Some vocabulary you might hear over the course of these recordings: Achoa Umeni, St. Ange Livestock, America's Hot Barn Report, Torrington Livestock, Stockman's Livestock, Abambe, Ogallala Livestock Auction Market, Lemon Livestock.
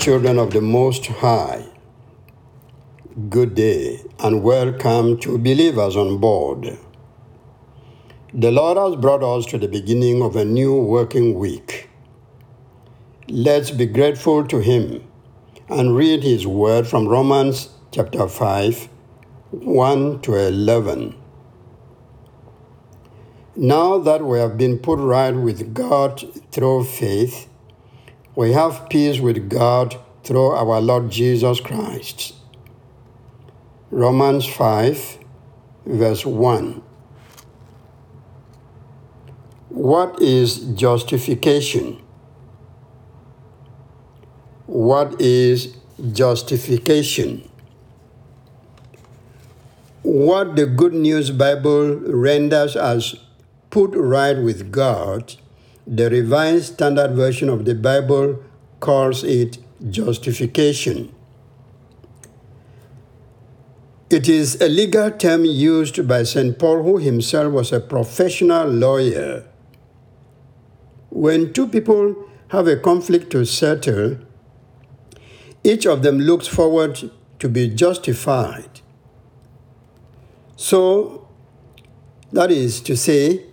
children of the Most High, good day and welcome to believers on board. The Lord has brought us to the beginning of a new working week. Let's be grateful to Him and read His word from Romans chapter 5, 1 to 11. Now that we have been put right with God through faith, we have peace with God through our Lord Jesus Christ. Romans 5, verse 1. What is justification? What is justification? What the Good News Bible renders as put right with God, the Revised Standard Version of the Bible calls it justification. It is a legal term used by St. Paul, who himself was a professional lawyer. When two people have a conflict to settle, each of them looks forward to be justified. So, that is to say,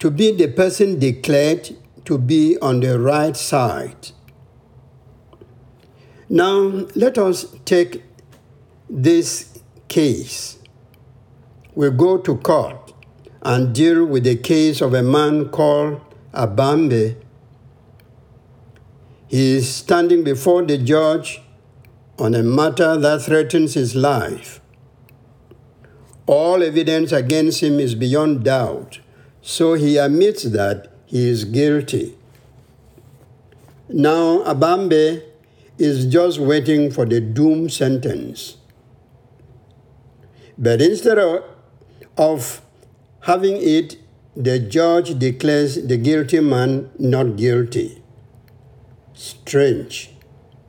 to be the person declared to be on the right side. Now, let us take this case. We go to court and deal with the case of a man called Abambe. He is standing before the judge on a matter that threatens his life. All evidence against him is beyond doubt, so he admits that he is guilty. Now Abambe is just waiting for the doom sentence. But instead of having it, the judge declares the guilty man not guilty. Strange,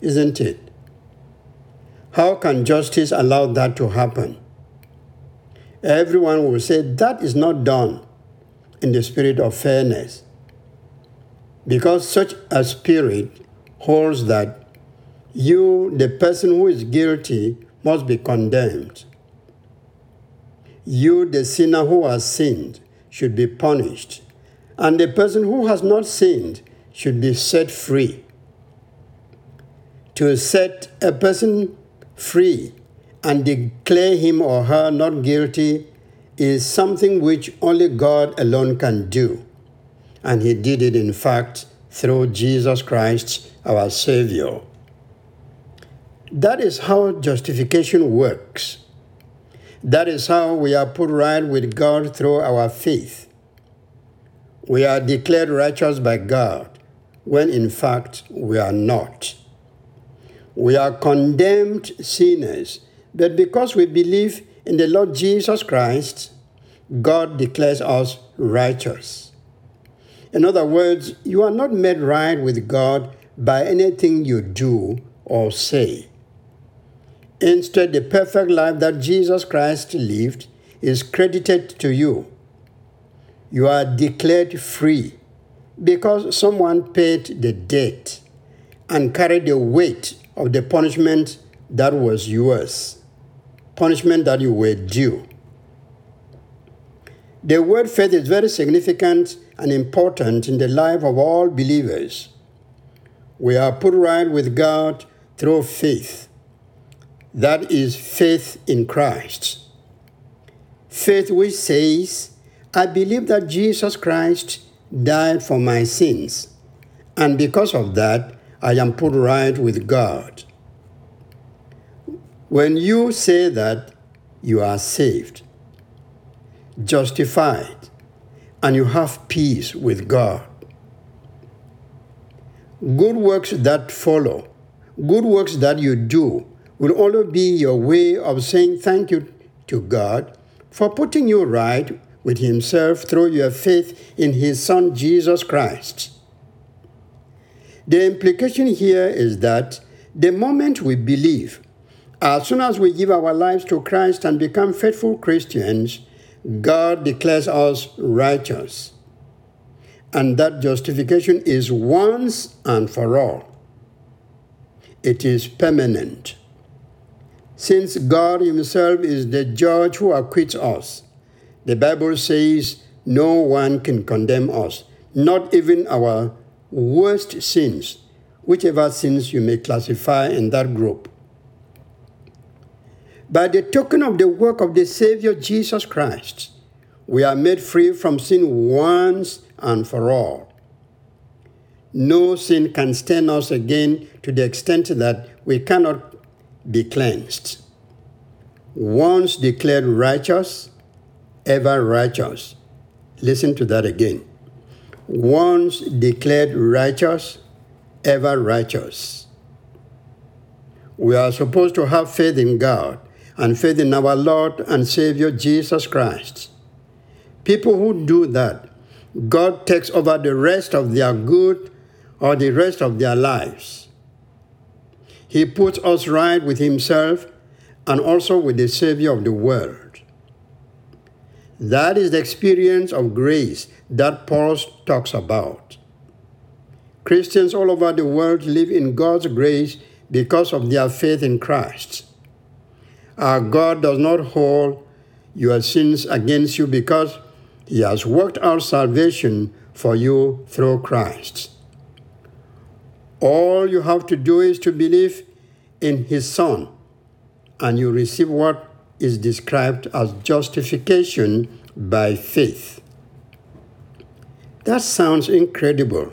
isn't it? How can justice allow that to happen? Everyone will say that is not done in the spirit of fairness, because such a spirit holds that you, the person who is guilty, must be condemned. You, the sinner who has sinned, should be punished, and the person who has not sinned should be set free. To set a person free and declare him or her not guilty is something which only God alone can do. And He did it, in fact, through Jesus Christ, our Savior. That is how justification works. That is how we are put right with God through our faith. We are declared righteous by God, when in fact we are not. We are condemned sinners, but because we believe in the Lord Jesus Christ, God declares us righteous. In other words, you are not made right with God by anything you do or say. Instead, the perfect life that Jesus Christ lived is credited to you. You are declared free because someone paid the debt and carried the weight of the punishment that was yours. Punishment that you were due. The word faith is very significant and important in the life of all believers. We are put right with God through faith. That is faith in Christ. Faith which says, I believe that Jesus Christ died for my sins, and because of that, I am put right with God. When you say that, you are saved, justified, and you have peace with God. Good works that follow, good works that you do, will only be your way of saying thank you to God for putting you right with Himself through your faith in His Son, Jesus Christ. The implication here is that the moment we believe, as soon as we give our lives to Christ and become faithful Christians, God declares us righteous. And that justification is once and for all. it is permanent. Since God himself is the judge who acquits us, the Bible says no one can condemn us, not even our worst sins, whichever sins you may classify in that group. By the token of the work of the Savior Jesus Christ, we are made free from sin once and for all. No sin can stain us again to the extent that we cannot be cleansed. Once declared righteous, ever righteous. Listen to that again. Once declared righteous, ever righteous. We are supposed to have faith in God and faith in our Lord and Savior Jesus Christ. People who do that, God takes over the rest of their good or the rest of their lives. He puts us right with himself and also with the Savior of the world. That is the experience of grace that Paul talks about. Christians all over the world live in God's grace because of their faith in Christ. Our God does not hold your sins against you because he has worked out salvation for you through Christ. All you have to do is to believe in his Son, and you receive what is described as justification by faith. That sounds incredible,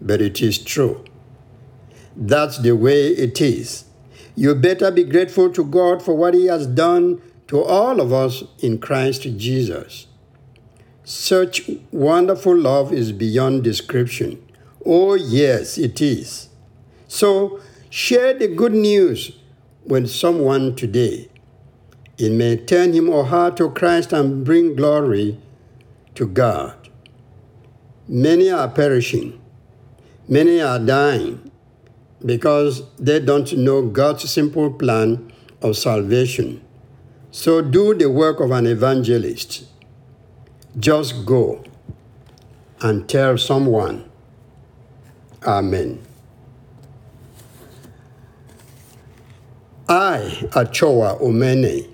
but it is true. That's the way it is. You better be grateful to God for what he has done to all of us in Christ Jesus. Such wonderful love is beyond description. Oh yes, it is. So share the good news with someone today. It may turn him or her to Christ and bring glory to God. Many are perishing. Many are dying because they don't know God's simple plan of salvation. So do the work of an evangelist. Just go and tell someone. Amen. I, Achoa Umeni,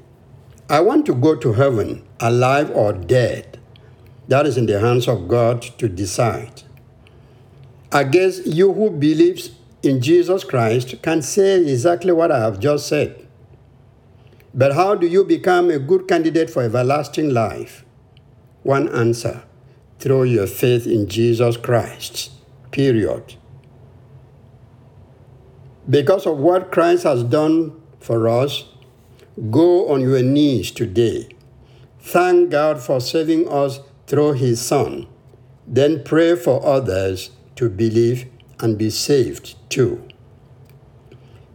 I want to go to heaven, alive or dead. That is in the hands of God to decide. I guess you who believes in Jesus Christ can say exactly what I have just said. But how do you become a good candidate for everlasting life? One answer, through your faith in Jesus Christ, period. Because of what Christ has done for us, go on your knees today. Thank God for saving us through his Son. Then pray for others to believe and be saved too.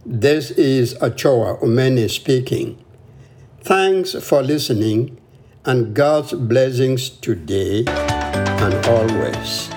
This is Achoa Umeni speaking. Thanks for listening, and God's blessings today and always.